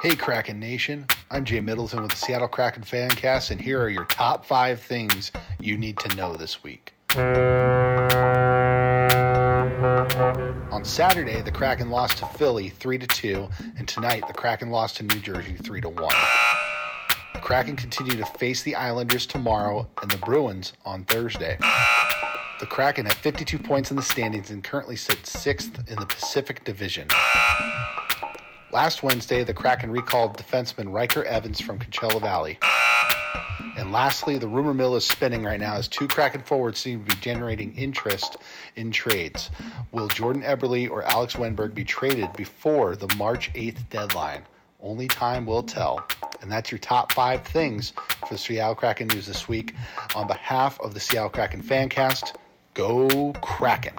Hey Kraken Nation, I'm Jay Middleton with the Seattle Kraken Fancast, and here are your top 5 things you need to know this week. On Saturday, the Kraken lost to Philly 3-2, and tonight the Kraken lost to New Jersey 3-1. The Kraken continue to face the Islanders tomorrow and the Bruins on Thursday. The Kraken have 52 points in the standings and currently sit 6th in the Pacific Division. Last Wednesday, the Kraken recalled defenseman Riker Evans from Coachella Valley. And lastly, the rumor mill is spinning right now as two Kraken forwards seem to be generating interest in trades. Will Jordan Eberle or Alex Weinberg be traded before the March 8th deadline? Only time will tell. And that's your top 5 things for the Seattle Kraken news this week. On behalf of the Seattle Kraken Fancast, go Kraken!